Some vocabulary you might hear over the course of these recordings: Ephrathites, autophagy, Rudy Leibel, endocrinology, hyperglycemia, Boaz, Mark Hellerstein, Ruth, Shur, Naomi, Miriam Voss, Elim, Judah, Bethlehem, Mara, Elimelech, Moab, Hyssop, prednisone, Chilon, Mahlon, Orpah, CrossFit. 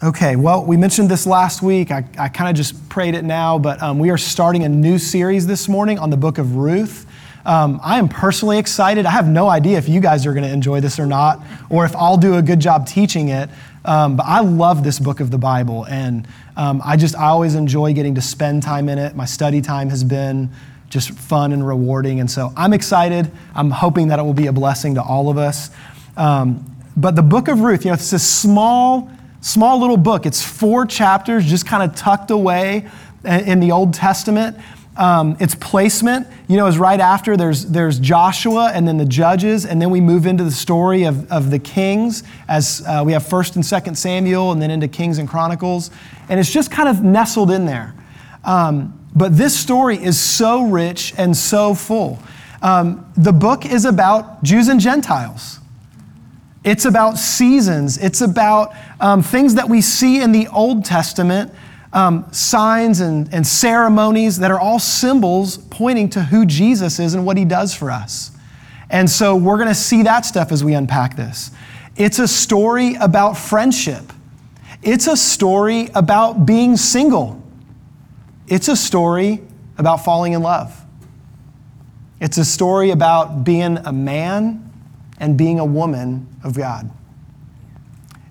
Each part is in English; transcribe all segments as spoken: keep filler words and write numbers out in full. Okay, well, we mentioned this last week. I, I kind of just prayed it now, but um, we are starting a new series this morning on the book of Ruth. Um, I am personally excited. I have no idea if you guys are going to enjoy this or not, or if I'll do a good job teaching it. Um, but I love this book of the Bible, and um, I just I always enjoy getting to spend time in it. My study time has been just fun and rewarding, and so I'm excited. I'm hoping that it will be a blessing to all of us. Um, but the book of Ruth, you know, it's this small Small little book. It's four chapters just kind of tucked away in the Old Testament. Um, its placement, you know, is right after there's there's Joshua and then the Judges, and then we move into the story of, of the Kings as uh, we have First and Second Samuel and then into Kings and Chronicles. And it's just kind of nestled in there. Um, but this story is so rich and so full. Um, the book is about Jews and Gentiles. It's about seasons. It's about um, things that we see in the Old Testament, um, signs and, and ceremonies that are all symbols pointing to who Jesus is and what he does for us. And so we're going to see that stuff as we unpack this. It's a story about friendship. It's a story about being single. It's a story about falling in love. It's a story about being a man and being a woman of God.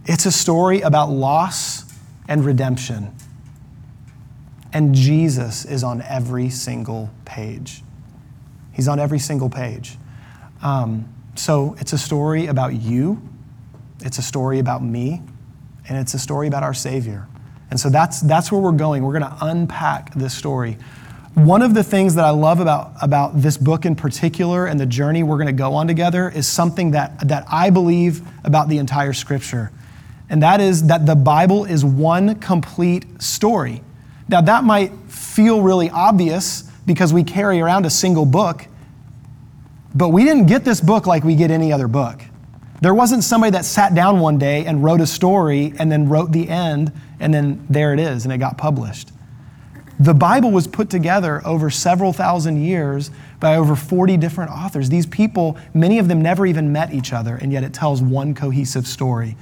It's a story about loss and redemption. And Jesus is on every single page. He's on every single page. Um, so it's a story about you. It's a story about me. And it's a story about our Savior. And so that's that's where we're going. We're going to unpack this story. One of the things that I love about, about this book in particular and the journey we're going to go on together is something that, that I believe about the entire Scripture. And that is that the Bible is one complete story. Now, that might feel really obvious because we carry around a single book, but we didn't get this book like we get any other book. There wasn't somebody that sat down one day and wrote a story and then wrote the end, and then there it is, and it got published. The Bible was put together over several thousand years by over forty different authors. These people, many of them never even met each other, and yet it tells one cohesive story.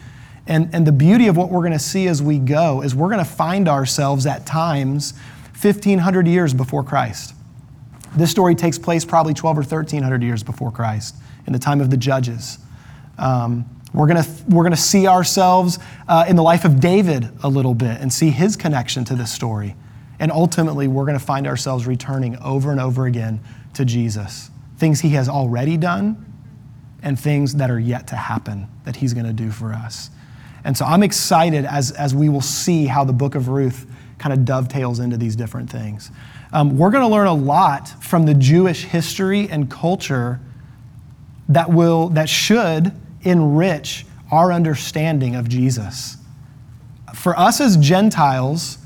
And, and the beauty of what we're going to see as we go is we're going to find ourselves at times fifteen hundred years before Christ. This story takes place probably twelve or thirteen hundred years before Christ in the time of the Judges. Um, We're gonna we're gonna see ourselves uh, in the life of David a little bit and see his connection to this story. And ultimately, we're going to find ourselves returning over and over again to Jesus. Things he has already done and things that are yet to happen that he's going to do for us. And so I'm excited as, as we will see how the book of Ruth kind of dovetails into these different things. Um, we're going to learn a lot from the Jewish history and culture that will that should enrich our understanding of Jesus. For us as Gentiles,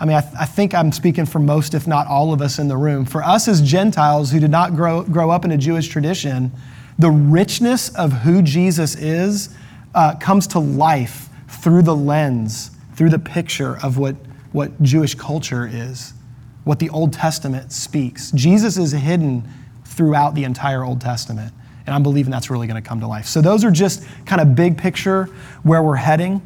I mean, I, th- I think I'm speaking for most, if not all of us in the room. For us as Gentiles who did not grow, grow up in a Jewish tradition, the richness of who Jesus is uh, comes to life through the lens, through the picture of what, what Jewish culture is, what the Old Testament speaks. Jesus is hidden throughout the entire Old Testament, and I'm believing that's really going to come to life. So those are just kind of big picture where we're heading.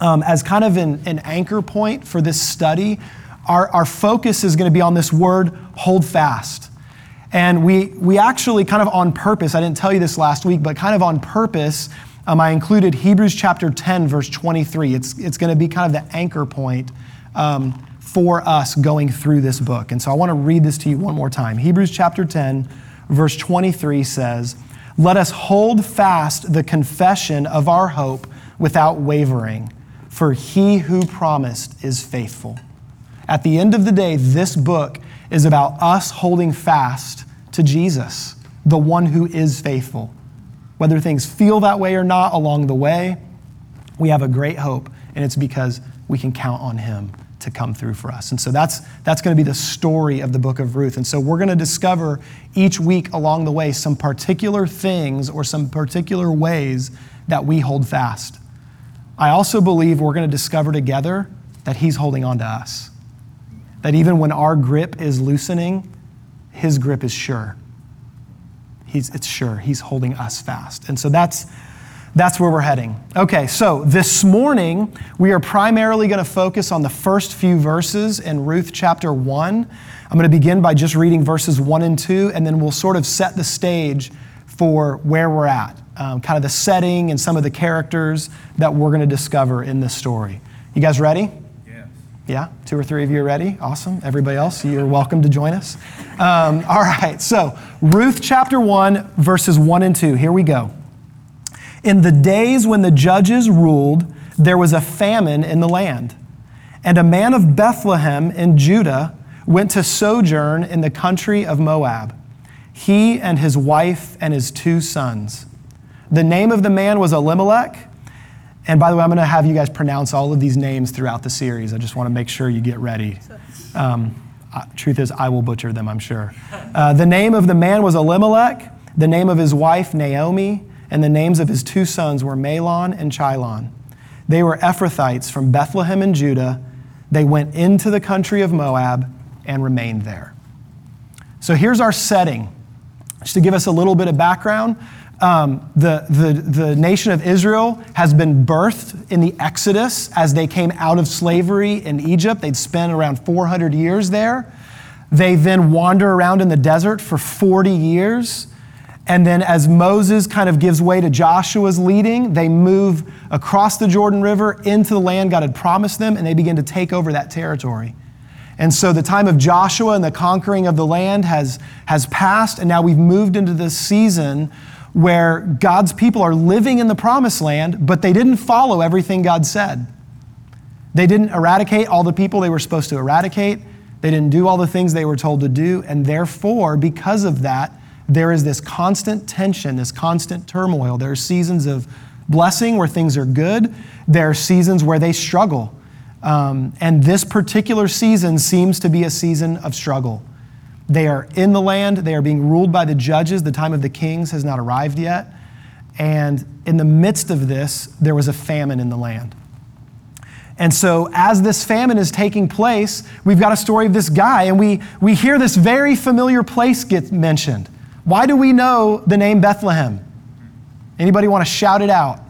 Um, as kind of an, an anchor point for this study, our, our focus is going to be on this word, hold fast. And we we actually kind of on purpose, I didn't tell you this last week, but kind of on purpose, um, I included Hebrews chapter ten, verse twenty-three. It's, it's going to be kind of the anchor point um, for us going through this book. And so I want to read this to you one more time. Hebrews chapter ten, verse twenty-three says, "Let us hold fast the confession of our hope without wavering, for he who promised is faithful." At the end of the day, this book is about us holding fast to Jesus, the one who is faithful. Whether things feel that way or not along the way, we have a great hope, and it's because we can count on him to come through for us. And so that's that's going to be the story of the book of Ruth. And so we're going to discover each week along the way some particular things or some particular ways that we hold fast. I also believe we're going to discover together that he's holding on to us. That even when our grip is loosening, his grip is sure. He's, it's sure. He's holding us fast. And so that's That's where we're heading. Okay, so this morning, we are primarily going to focus on the first few verses in Ruth chapter one. I'm going to begin by just reading verses one and two, and then we'll sort of set the stage for where we're at, um, kind of the setting and some of the characters that we're going to discover in this story. You guys ready? Yes. Yeah, two or three of you are ready? Awesome. Everybody else, you're welcome to join us. Um, all right, so Ruth chapter one, verses one and two. Here we go. In the days when the judges ruled, there was a famine in the land, and a man of Bethlehem in Judah went to sojourn in the country of Moab, he and his wife and his two sons. The name of the man was Elimelech. And by the way, I'm going to have you guys pronounce all of these names throughout the series. I just want to make sure you get ready. Um, truth is, I will butcher them, I'm sure. Uh, the name of the man was Elimelech, the name of his wife, Naomi, and the names of his two sons were Mahlon and Chilon. They were Ephrathites from Bethlehem in Judah. They went into the country of Moab and remained there. So here's our setting. Just to give us a little bit of background, um, the, the, the nation of Israel has been birthed in the Exodus as they came out of slavery in Egypt. They'd spent around four hundred years there. They then wander around in the desert for forty years. And then as Moses kind of gives way to Joshua's leading, they move across the Jordan River into the land God had promised them, and they begin to take over that territory. And so the time of Joshua and the conquering of the land has, has passed, and now we've moved into this season where God's people are living in the promised land, but they didn't follow everything God said. They didn't eradicate all the people they were supposed to eradicate. They didn't do all the things they were told to do, and therefore, because of that, there is this constant tension, this constant turmoil. There are seasons of blessing where things are good. There are seasons where they struggle. Um, and this particular season seems to be a season of struggle. They are in the land. They are being ruled by the judges. The time of the kings has not arrived yet. And in the midst of this, there was a famine in the land. And so as this famine is taking place, we've got a story of this guy, and we, we hear this very familiar place get mentioned. Why do we know the name Bethlehem? Anybody want to shout it out?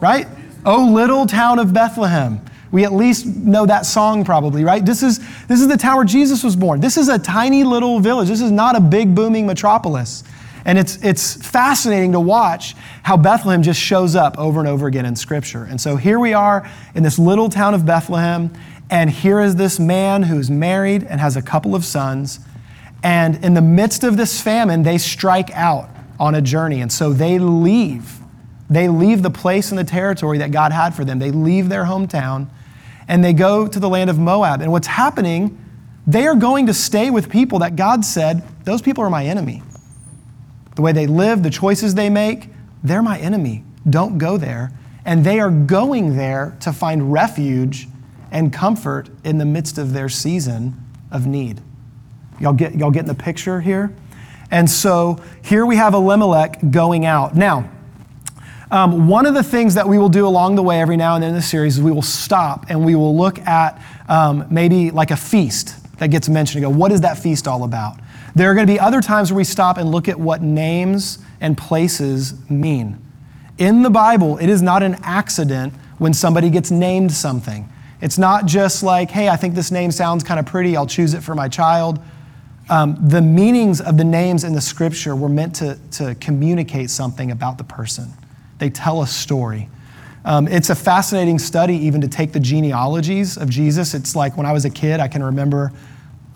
Right? Oh, little town of Bethlehem. We at least know that song probably, right? This is, this is the town where Jesus was born. This is a tiny little village. This is not a big booming metropolis. And it's, it's fascinating to watch how Bethlehem just shows up over and over again in Scripture. And so here we are in this little town of Bethlehem, and here is this man who's married and has a couple of sons. And in the midst of this famine, they strike out on a journey. And so they leave. They leave the place and the territory that God had for them. They leave their hometown and they go to the land of Moab. And what's happening, they are going to stay with people that God said, those people are my enemy. The way they live, the choices they make, they're my enemy. Don't go there. And they are going there to find refuge and comfort in the midst of their season of need. Y'all get, y'all getting the picture here? And so here we have Elimelech going out. Now, um, one of the things that we will do along the way every now and then in this series is we will stop and we will look at um, maybe like a feast that gets mentioned and go, what is that feast all about? There are going to be other times where we stop and look at what names and places mean. In the Bible, it is not an accident when somebody gets named something. It's not just like, hey, I think this name sounds kind of pretty, I'll choose it for my child. Um, the meanings of the names in the Scripture were meant to, to communicate something about the person. They tell a story. Um, it's a fascinating study even to take the genealogies of Jesus. It's like when I was a kid, I can remember,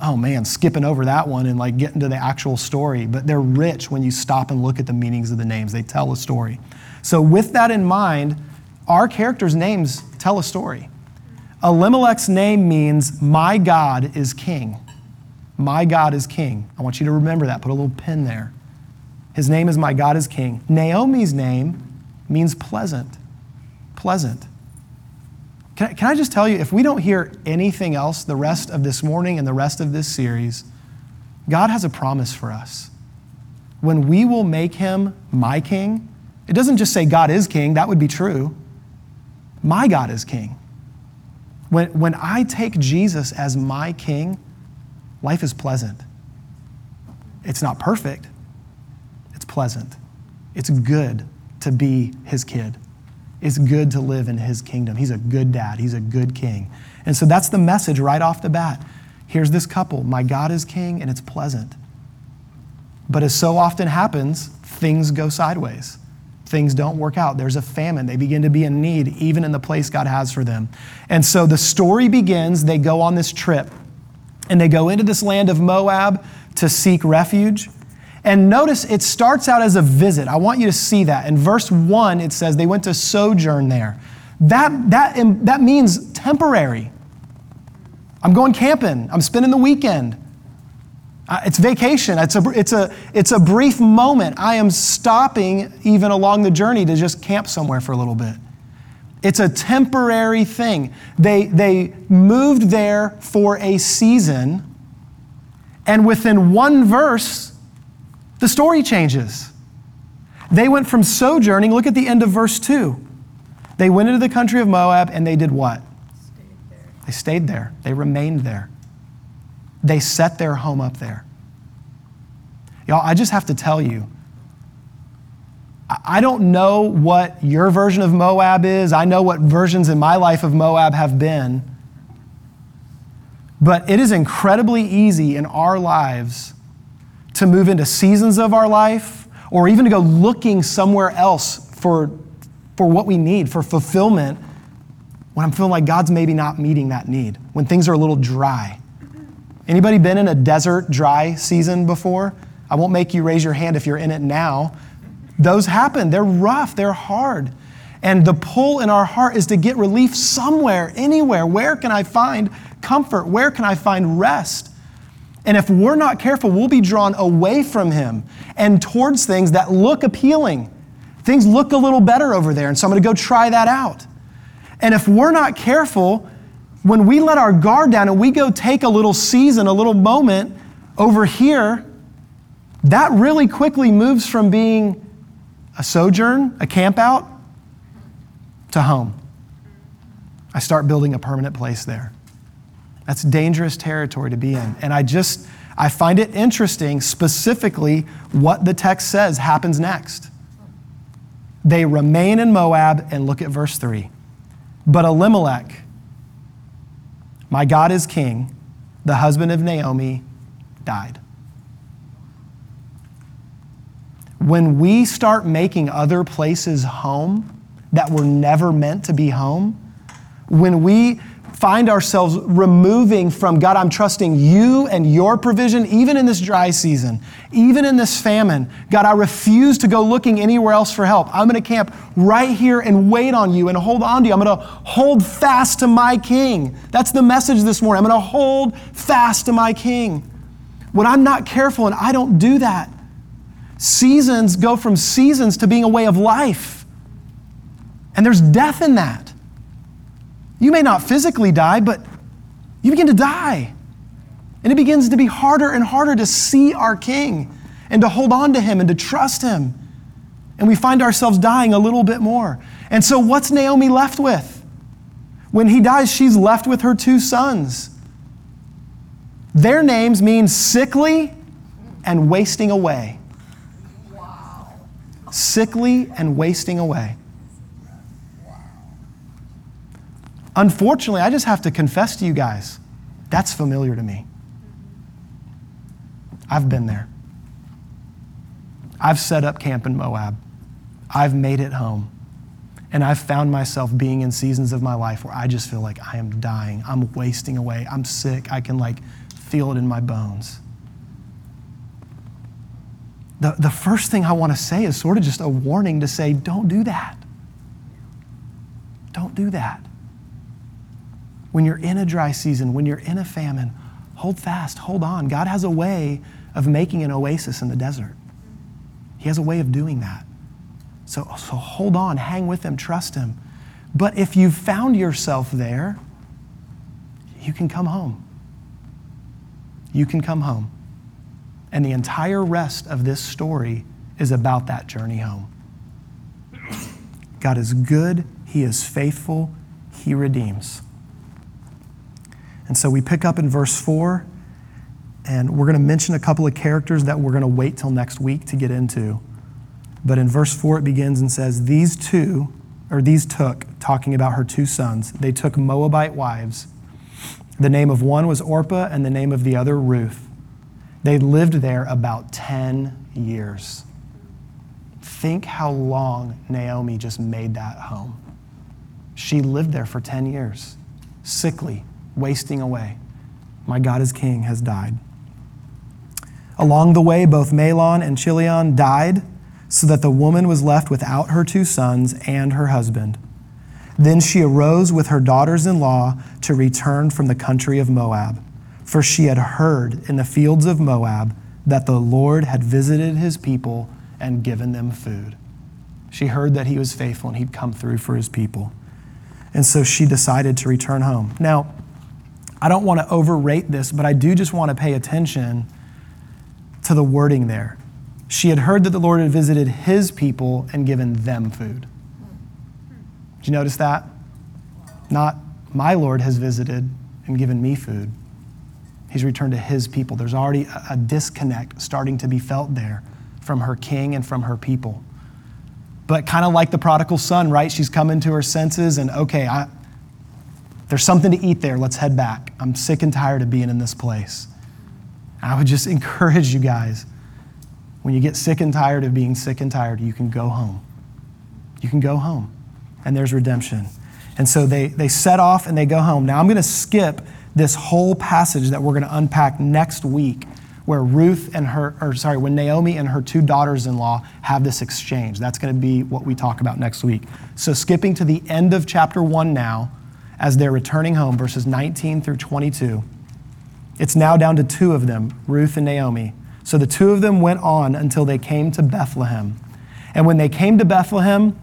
oh man, skipping over that one and like getting to the actual story. But they're rich when you stop and look at the meanings of the names. They tell a story. So with that in mind, our characters' names tell a story. Elimelech's name means, my God is king. My God is king. I want you to remember that. Put a little pin there. His name is my God is king. Naomi's name means pleasant. Pleasant. Can I, can I just tell you, if we don't hear anything else the rest of this morning and the rest of this series, God has a promise for us. When we will make him my king, it doesn't just say God is king. That would be true. My God is king. When, when I take Jesus as my king, life is pleasant. It's not perfect. It's pleasant. It's good to be his kid. It's good to live in his kingdom. He's a good dad. He's a good king. And so that's the message right off the bat. Here's this couple. My God is king, and it's pleasant. But as so often happens, things go sideways. Things don't work out. There's a famine. They begin to be in need, even in the place God has for them. And so the story begins. They go on this trip, and they go into this land of Moab to seek refuge. And notice it starts out as a visit. I want you to see that. In verse one, it says they went to sojourn there. That, that, that means temporary. I'm going camping. I'm spending the weekend. Uh, it's vacation. It's a, it's a, it's a brief moment. I am stopping even along the journey to just camp somewhere for a little bit. It's a temporary thing. They, they moved there for a season, and within one verse, the story changes. They went from sojourning, look at the end of verse two. They went into the country of Moab, and they did what? Stayed there. They stayed there. They remained there. They set their home up there. Y'all, I just have to tell you, I don't know what your version of Moab is. I know what versions in my life of Moab have been. But it is incredibly easy in our lives to move into seasons of our life, or even to go looking somewhere else for, for what we need, for fulfillment, when I'm feeling like God's maybe not meeting that need, when things are a little dry. Anybody been in a desert dry season before? I won't make you raise your hand if you're in it now. Those happen. They're rough. They're hard. And the pull in our heart is to get relief somewhere, anywhere. Where can I find comfort? Where can I find rest? And if we're not careful, we'll be drawn away from him and towards things that look appealing. Things look a little better over there, and so I'm going to go try that out. And if we're not careful, when we let our guard down and we go take a little season, a little moment over here, that really quickly moves from being a sojourn, a camp out, to home. I start building a permanent place there. That's dangerous territory to be in. And I just, I find it interesting specifically what the text says happens next. They remain in Moab, and look at verse three. But Elimelech, my God is king, the husband of Naomi, died. When we start making other places home that were never meant to be home, when we find ourselves removing from God, I'm trusting you and your provision, even in this dry season, even in this famine. God, I refuse to go looking anywhere else for help. I'm going to camp right here and wait on you and hold on to you. I'm going to hold fast to my king. That's the message this morning. I'm going to hold fast to my king. When I'm not careful and I don't do that, seasons go from seasons to being a way of life. And there's death in that. You may not physically die, but you begin to die. And it begins to be harder and harder to see our king and to hold on to him and to trust him. And we find ourselves dying a little bit more. And so what's Naomi left with? When he dies, she's left with her two sons. Their names mean sickly and wasting away. Wow. Sickly and wasting away. Unfortunately, I just have to confess to you guys, that's familiar to me. I've been there. I've set up camp in Moab. I've made it home. And I've found myself being in seasons of my life where I just feel like I am dying. I'm wasting away. I'm sick. I can like feel it in my bones. The, the first thing I want to say is sort of just a warning to say, don't do that. Don't do that. When you're in a dry season, when you're in a famine, hold fast, hold on. God has a way of making an oasis in the desert. He has a way of doing that. So, so hold on, hang with him, trust him. But if you've found yourself there, you can come home. You can come home. And the entire rest of this story is about that journey home. God is good, he is faithful, he redeems. And so we pick up in verse four, and we're going to mention a couple of characters that we're going to wait till next week to get into. But in verse four, it begins and says, these two, or these took, talking about her two sons, they took Moabite wives. The name of one was Orpah, and the name of the other Ruth. They lived there about ten years. Think how long Naomi just made that home. She lived there for ten years, sickly, wasting away. My God is king has died. Along the way, both Mahlon and Chilon died, so that the woman was left without her two sons and her husband. Then she arose with her daughters-in-law to return from the country of Moab, for she had heard in the fields of Moab that the Lord had visited his people and given them food. She heard that he was faithful and he'd come through for his people. And so she decided to return home. Now, I don't want to overrate this, but I do just want to pay attention to the wording there. She had heard that the Lord had visited his people and given them food. Did you notice that? Not my Lord has visited and given me food. He's returned to his people. There's already a disconnect starting to be felt there from her king and from her people. But kind of like the prodigal son, right? She's come into her senses and okay, I, there's something to eat there. Let's head back. I'm sick and tired of being in this place. I would just encourage you guys, when you get sick and tired of being sick and tired, you can go home. You can go home and there's redemption. And so they, they set off and they go home. Now I'm going to skip this whole passage that we're going to unpack next week, where Ruth and her, or sorry, when Naomi and her two daughters-in-law have this exchange. That's going to be what we talk about next week. So skipping to the end of chapter one now, as they're returning home, verses nineteen through twenty-two, it's now down to two of them, Ruth and Naomi. So the two of them went on until they came to Bethlehem. And when they came to Bethlehem,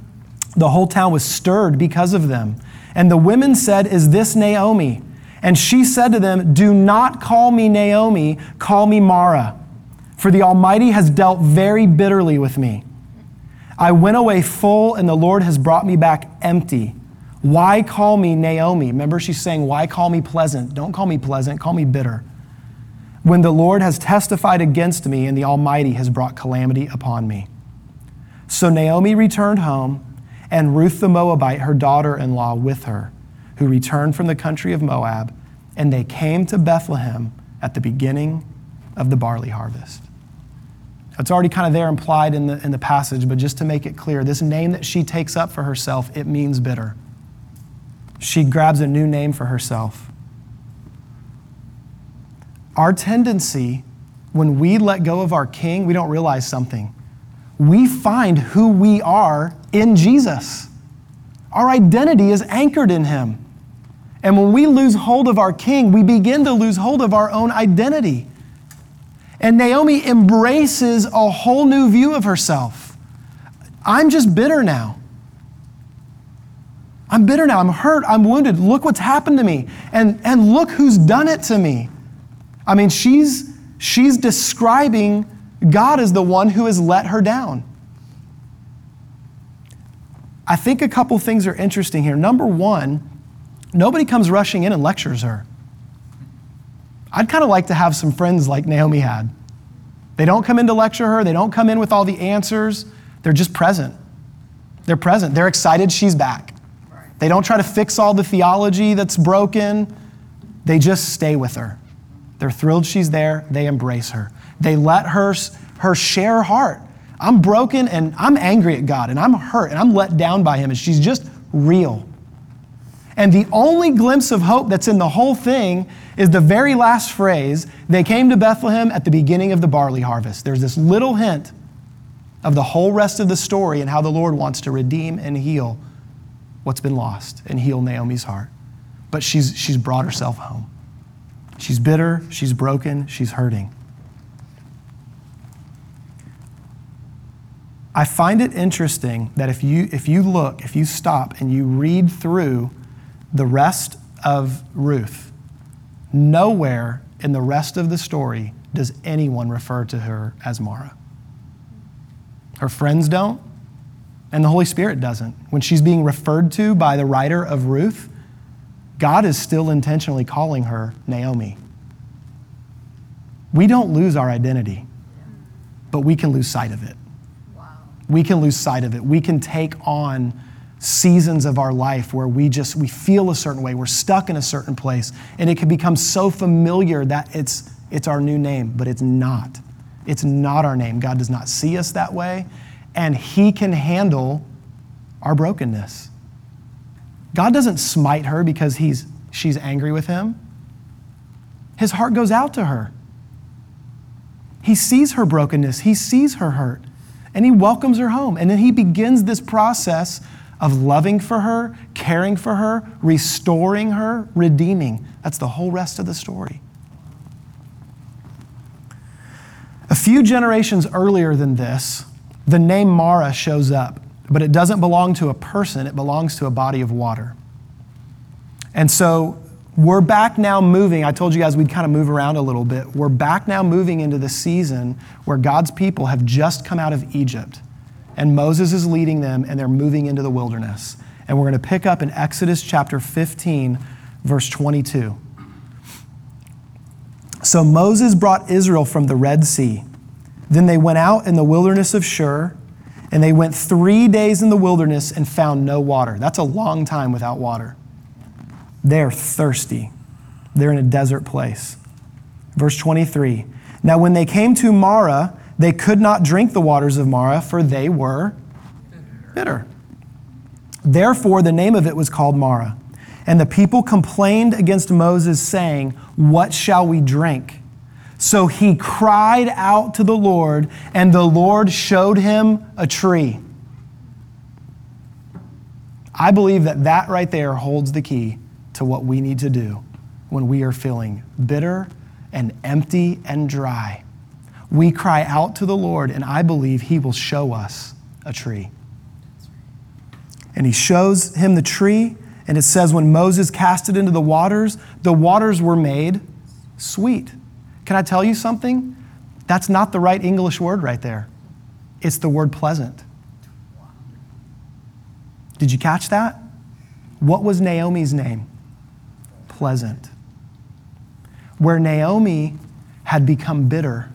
the whole town was stirred because of them. And the women said, "Is this Naomi?" And she said to them, "Do not call me Naomi, call me Mara, for the Almighty has dealt very bitterly with me. I went away full and the Lord has brought me back empty. Why call me Naomi?" Remember she's saying, why call me pleasant? Don't call me pleasant, call me bitter. "When the Lord has testified against me and the Almighty has brought calamity upon me." So Naomi returned home, and Ruth the Moabite, her daughter-in-law, with her, who returned from the country of Moab, and they came to Bethlehem at the beginning of the barley harvest. It's already kind of there implied in the, in the passage, but just to make it clear, this name that she takes up for herself, it means bitter. She grabs a new name for herself. Our tendency, when we let go of our king, we don't realize something. We find who we are in Jesus. Our identity is anchored in him. And when we lose hold of our king, we begin to lose hold of our own identity. And Naomi embraces a whole new view of herself. I'm just bitter now. I'm bitter now. I'm hurt. I'm wounded. Look what's happened to me. And, and look who's done it to me. I mean, she's, she's describing God as the one who has let her down. I think a couple things are interesting here. Number one, nobody comes rushing in and lectures her. I'd kind of like to have some friends like Naomi had. They don't come in to lecture her. They don't come in with all the answers. They're just present. They're present. They're excited she's back. They don't try to fix all the theology that's broken. They just stay with her. They're thrilled she's there. They embrace her. They let her, her share heart. I'm broken and I'm angry at God and I'm hurt and I'm let down by him, and she's just real. And the only glimpse of hope that's in the whole thing is the very last phrase, they came to Bethlehem at the beginning of the barley harvest. There's this little hint of the whole rest of the story and how the Lord wants to redeem and heal what's been lost and heal Naomi's heart. But she's, she's brought herself home. She's bitter, she's broken, she's hurting. I find it interesting that if you if you look, if you stop and you read through the rest of Ruth, nowhere in the rest of the story does anyone refer to her as Mara. Her friends don't, and the Holy Spirit doesn't. When she's being referred to by the writer of Ruth, God is still intentionally calling her Naomi. We don't lose our identity, but we can lose sight of it. we can lose sight of it. We can take on seasons of our life where we just, we feel a certain way, we're stuck in a certain place, and it can become so familiar that it's it's our new name, but it's not. It's not our name. God does not see us that way, and he can handle our brokenness. God doesn't smite her because he's she's angry with him. His heart goes out to her. He sees her brokenness. He sees her hurt, and he welcomes her home. And then he begins this process of loving for her, caring for her, restoring her, redeeming. That's the whole rest of the story. A few generations earlier than this, the name Mara shows up, but it doesn't belong to a person. It belongs to a body of water. And so we're back now moving. I told you guys we'd kind of move around a little bit. We're back now moving into the season where God's people have just come out of Egypt, and Moses is leading them, and they're moving into the wilderness. And we're going to pick up in Exodus chapter fifteen, verse twenty-two. So Moses brought Israel from the Red Sea. Then they went out in the wilderness of Shur, and they went three days in the wilderness and found no water. That's a long time without water. They're thirsty. They're in a desert place. Verse twenty-three. Now when they came to Marah, they could not drink the waters of Marah, for they were bitter. Therefore, the name of it was called Marah. And the people complained against Moses, saying, "What shall we drink?" So he cried out to the Lord, and the Lord showed him a tree. I believe that that right there holds the key to what we need to do when we are feeling bitter and empty and dry. We cry out to the Lord, and I believe he will show us a tree. And he shows him the tree, and it says, when Moses cast it into the waters, the waters were made sweet. Can I tell you something? That's not the right English word right there. It's the word pleasant. Did you catch that? What was Naomi's name? Pleasant. Where Naomi had become bitter,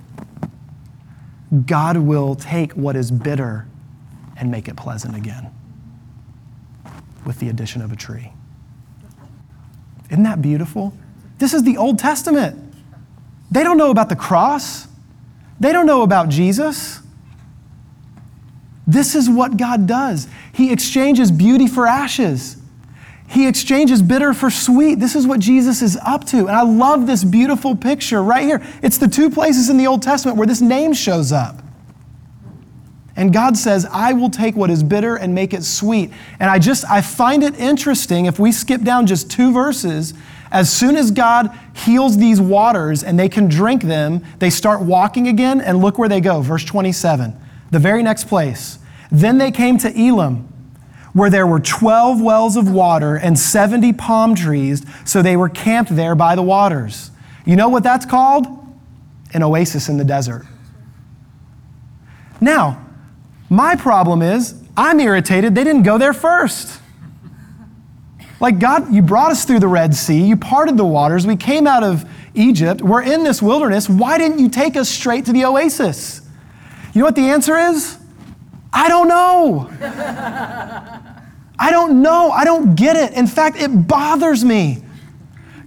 God will take what is bitter and make it pleasant again with the addition of a tree. Isn't that beautiful? This is the Old Testament. They don't know about the cross. They don't know about Jesus. This is what God does. He exchanges beauty for ashes. He exchanges bitter for sweet. This is what Jesus is up to. And I love this beautiful picture right here. It's the two places in the Old Testament where this name shows up. And God says, I will take what is bitter and make it sweet. And I just, I find it interesting, if we skip down just two verses, as soon as God heals these waters and they can drink them, they start walking again, and look where they go. Verse twenty-seven, the very next place. Then they came to Elim, where there were twelve wells of water and seventy palm trees, so they were camped there by the waters. You know what that's called? An oasis in the desert. Now, my problem is, I'm irritated they didn't go there first. Like, God, you brought us through the Red Sea, you parted the waters, we came out of Egypt, we're in this wilderness, why didn't you take us straight to the oasis? You know what the answer is? I don't know. I don't know. I don't get it. In fact, it bothers me.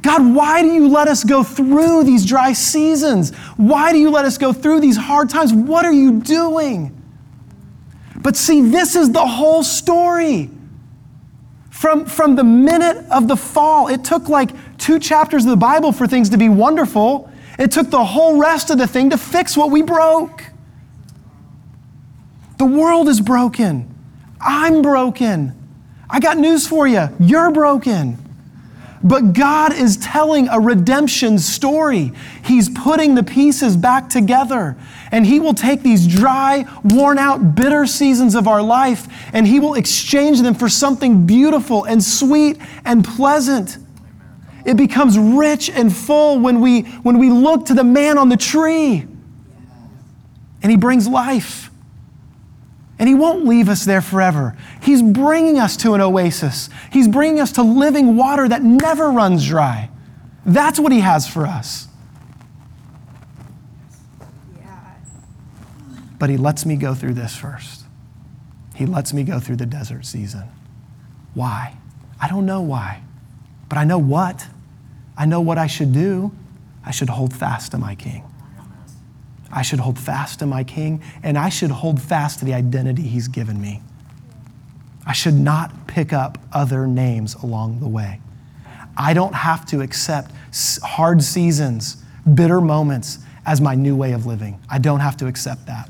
God, why do you let us go through these dry seasons? Why do you let us go through these hard times? What are you doing? But see, this is the whole story. From, from the minute of the fall, it took like two chapters of the Bible for things to be wonderful. It took the whole rest of the thing to fix what we broke. The world is broken. I'm broken. I got news for you. You're broken. But God is telling a redemption story. He's putting the pieces back together. And he will take these dry, worn out, bitter seasons of our life, and he will exchange them for something beautiful and sweet and pleasant. It becomes rich and full when we, when we look to the man on the tree. And he brings life. And he won't leave us there forever. He's bringing us to an oasis. He's bringing us to living water that never runs dry. That's what he has for us. But he lets me go through this first. He lets me go through the desert season. Why? I don't know why, but I know what. I know what I should do. I should hold fast to my King. I should hold fast to my King, and I should hold fast to the identity he's given me. I should not pick up other names along the way. I don't have to accept hard seasons, bitter moments as my new way of living. I don't have to accept that.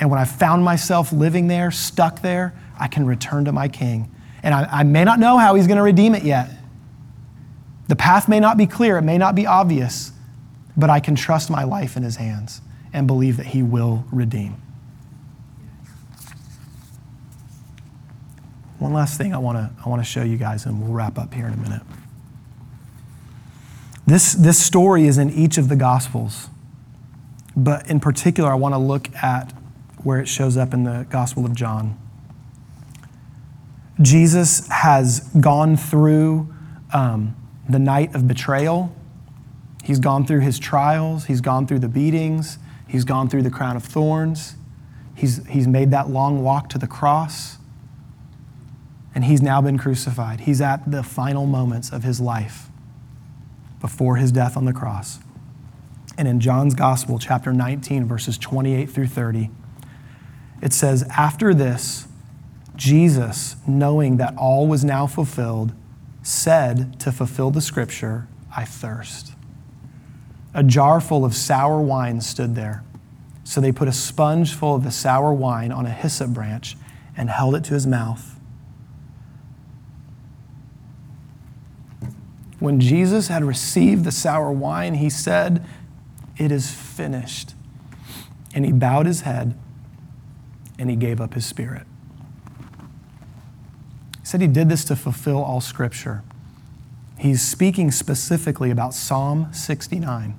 And when I found myself living there, stuck there, I can return to my King. And I, I may not know how he's going to redeem it yet. The path may not be clear. It may not be obvious, but I can trust my life in his hands and believe that he will redeem. One last thing I want to I want to show you guys, and we'll wrap up here in a minute. This, this story is in each of the Gospels, but in particular, I want to look at where it shows up in the Gospel of John. Jesus has gone through um, the night of betrayal. He's gone through his trials. He's gone through the beatings. He's gone through the crown of thorns. He's, he's made that long walk to the cross. And he's now been crucified. He's at the final moments of his life before his death on the cross. And in John's Gospel, chapter nineteen, verses twenty-eight through thirty, it says, "After this, Jesus, knowing that all was now fulfilled, said to fulfill the scripture, 'I thirst.' A jar full of sour wine stood there. So they put a sponge full of the sour wine on a hyssop branch and held it to his mouth." When Jesus had received the sour wine, he said, "It is finished." And he bowed his head and he gave up his spirit. He said he did this to fulfill all scripture. He's speaking specifically about Psalm sixty-nine.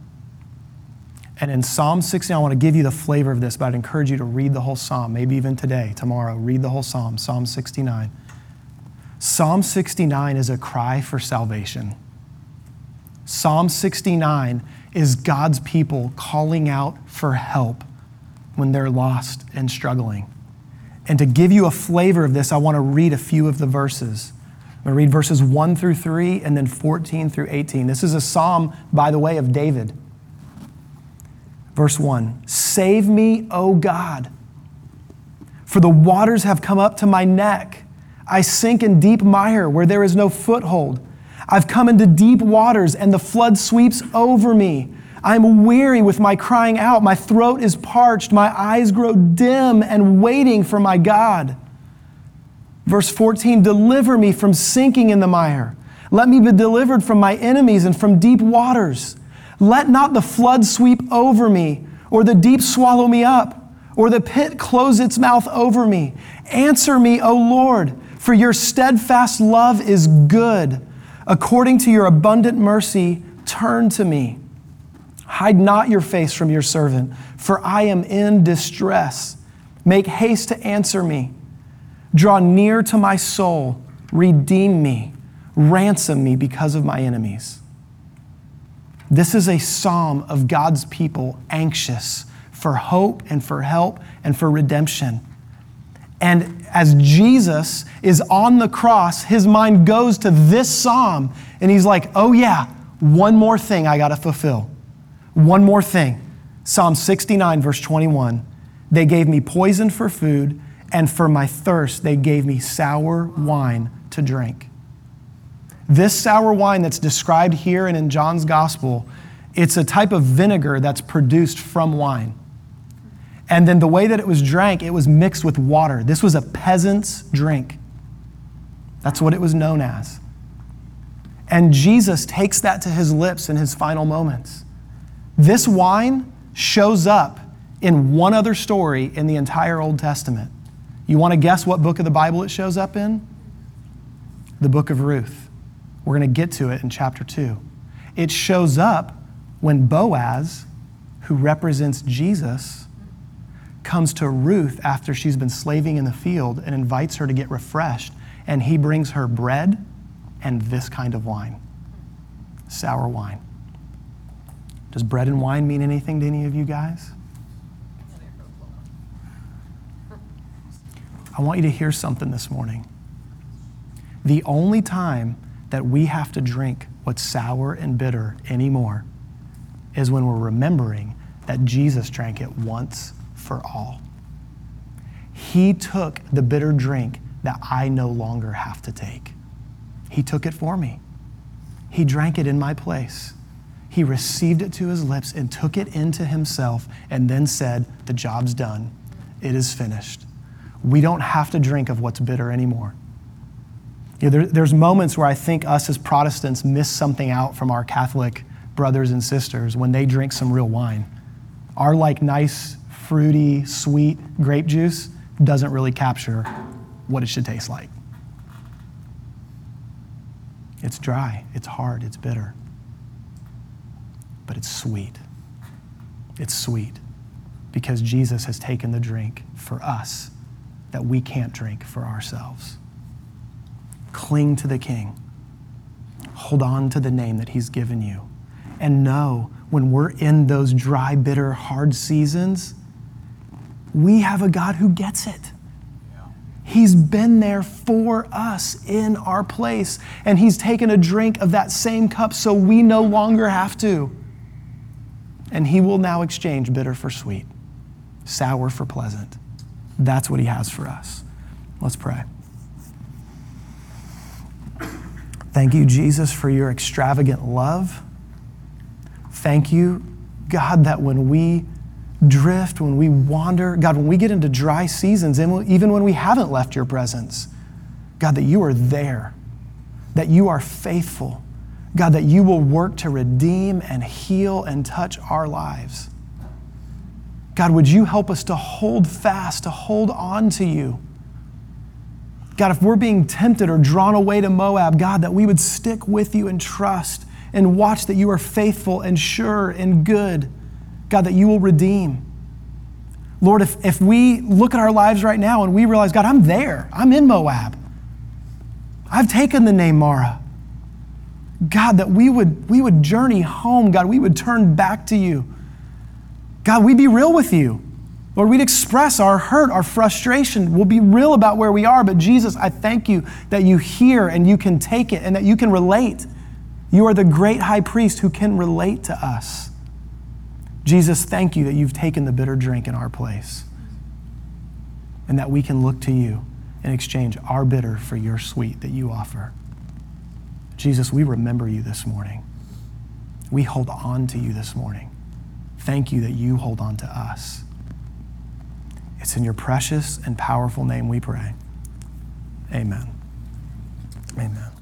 And in Psalm sixty-nine, I want to give you the flavor of this, but I'd encourage you to read the whole Psalm, maybe even today, tomorrow, read the whole Psalm, Psalm sixty-nine. Psalm sixty-nine is a cry for salvation. Psalm sixty-nine is God's people calling out for help when they're lost and struggling. And to give you a flavor of this, I want to read a few of the verses. I'm going to read verses one through three and then fourteen through eighteen. This is a psalm, by the way, of David. Verse one, "Save me, O God, for the waters have come up to my neck. I sink in deep mire where there is no foothold. I've come into deep waters and the flood sweeps over me. I'm weary with my crying out. My throat is parched. My eyes grow dim and waiting for my God." Verse fourteen, "Deliver me from sinking in the mire. Let me be delivered from my enemies and from deep waters. Let not the flood sweep over me, or the deep swallow me up, or the pit close its mouth over me. Answer me, O Lord, for your steadfast love is good. According to your abundant mercy, turn to me. Hide not your face from your servant, for I am in distress. Make haste to answer me. Draw near to my soul. Redeem me. Ransom me because of my enemies." This is a psalm of God's people anxious for hope and for help and for redemption. And as Jesus is on the cross, his mind goes to this psalm and he's like, oh yeah, one more thing I got to fulfill. One more thing. Psalm sixty-nine, verse twenty-one. "They gave me poison for food, and for my thirst they gave me sour wine to drink." This sour wine that's described here and in John's Gospel, it's a type of vinegar that's produced from wine. And then the way that it was drank, it was mixed with water. This was a peasant's drink. That's what it was known as. And Jesus takes that to his lips in his final moments. This wine shows up in one other story in the entire Old Testament. You want to guess what book of the Bible it shows up in? The book of Ruth. We're going to get to it in chapter two. It shows up when Boaz, who represents Jesus, comes to Ruth after she's been slaving in the field and invites her to get refreshed. And he brings her bread and this kind of wine, sour wine. Does bread and wine mean anything to any of you guys? I want you to hear something this morning. The only time that we have to drink what's sour and bitter anymore is when we're remembering that Jesus drank it once for all. He took the bitter drink that I no longer have to take. He took it for me. He drank it in my place. He received it to his lips and took it into himself and then said, the job's done. It is finished. We don't have to drink of what's bitter anymore. You know, there, there's moments where I think us as Protestants miss something out from our Catholic brothers and sisters when they drink some real wine. Our like nice, fruity, sweet grape juice doesn't really capture what it should taste like. It's dry, it's hard, it's bitter, but it's sweet. It's sweet because Jesus has taken the drink for us that we can't drink for ourselves. Cling to the King. Hold on to the name that he's given you. And know when we're in those dry, bitter, hard seasons, we have a God who gets it. He's been there for us in our place, and he's taken a drink of that same cup so we no longer have to. And he will now exchange bitter for sweet, sour for pleasant. That's what he has for us. Let's pray. Thank you, Jesus, for your extravagant love. Thank you, God, that when we drift, when we wander, God, when we get into dry seasons, and even when we haven't left your presence, God, that you are there, that you are faithful, God, that you will work to redeem and heal and touch our lives. God, would you help us to hold fast, to hold on to you? God, if we're being tempted or drawn away to Moab, God, that we would stick with you and trust and watch that you are faithful and sure and good. God, that you will redeem. Lord, if, if we look at our lives right now and we realize, God, I'm there. I'm in Moab. I've taken the name Mara. God, that we would, we would journey home. God, we would turn back to you. God, we'd be real with you. Lord, we'd express our hurt, our frustration. We'll be real about where we are. But Jesus, I thank you that you hear and you can take it and that you can relate. You are the great high priest who can relate to us. Jesus, thank you that you've taken the bitter drink in our place and that we can look to you and exchange our bitter for your sweet that you offer. Jesus, we remember you this morning. We hold on to you this morning. Thank you that you hold on to us. It's in your precious and powerful name we pray. Amen. Amen.